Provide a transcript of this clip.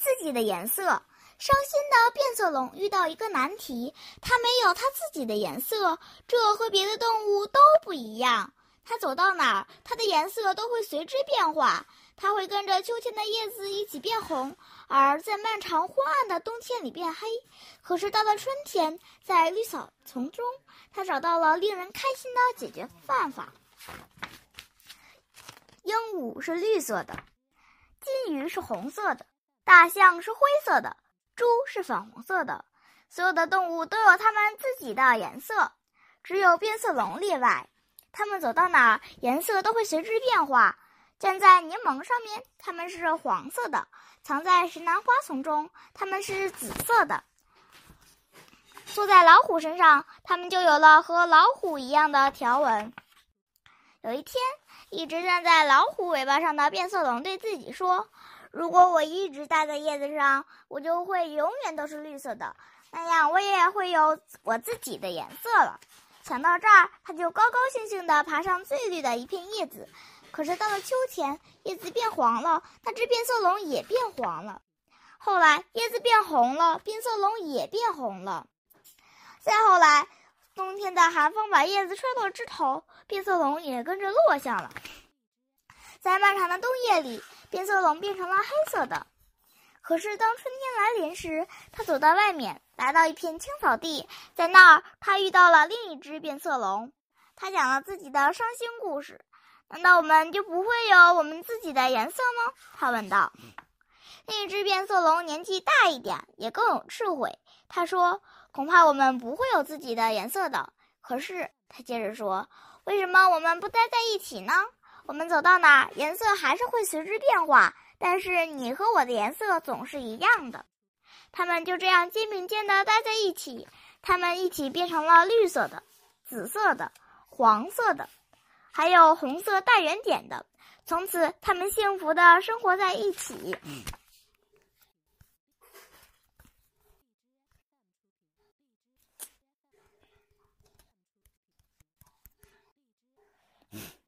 自己的颜色。伤心的变色龙遇到一个难题，它没有它自己的颜色，这和别的动物都不一样。它走到哪儿，它的颜色都会随之变化，它会跟着秋天的叶子一起变红，而在漫长昏暗的冬天里变黑。可是到了春天，在绿草丛中，它找到了令人开心的解决办法。鹦鹉是绿色的，金鱼是红色的，大象是灰色的，猪是粉红色的，所有的动物都有它们自己的颜色，只有变色龙例外。它们走到哪儿，颜色都会随之变化。站在柠檬上面，它们是黄色的；藏在石南花丛中，它们是紫色的；坐在老虎身上，它们就有了和老虎一样的条纹。有一天，一直站在老虎尾巴上的变色龙对自己说，如果我一直待在叶子上，我就会永远都是绿色的，那样我也会有我自己的颜色了。想到这儿，它就高高兴兴地爬上最绿的一片叶子。可是到了秋天，叶子变黄了，那只变色龙也变黄了。后来叶子变红了，变色龙也变红了。再后来，冬天的寒风把叶子吹到枝头，变色龙也跟着落下了。在漫长的冬夜里，变色龙变成了黑色的。可是当春天来临时，它走到外面，来到一片青草地，在那儿它遇到了另一只变色龙。它讲了自己的伤心故事。难道我们就不会有我们自己的颜色吗？它问道。另一只变色龙年纪大一点，也更有智慧。它说，恐怕我们不会有自己的颜色的。可是它接着说，为什么我们不待在一起呢？我们走到哪儿，颜色还是会随之变化，但是你和我的颜色总是一样的。它们就这样肩并肩地待在一起，它们一起变成了绿色的、紫色的、黄色的，还有红色带圆点的。从此，它们幸福地生活在一起。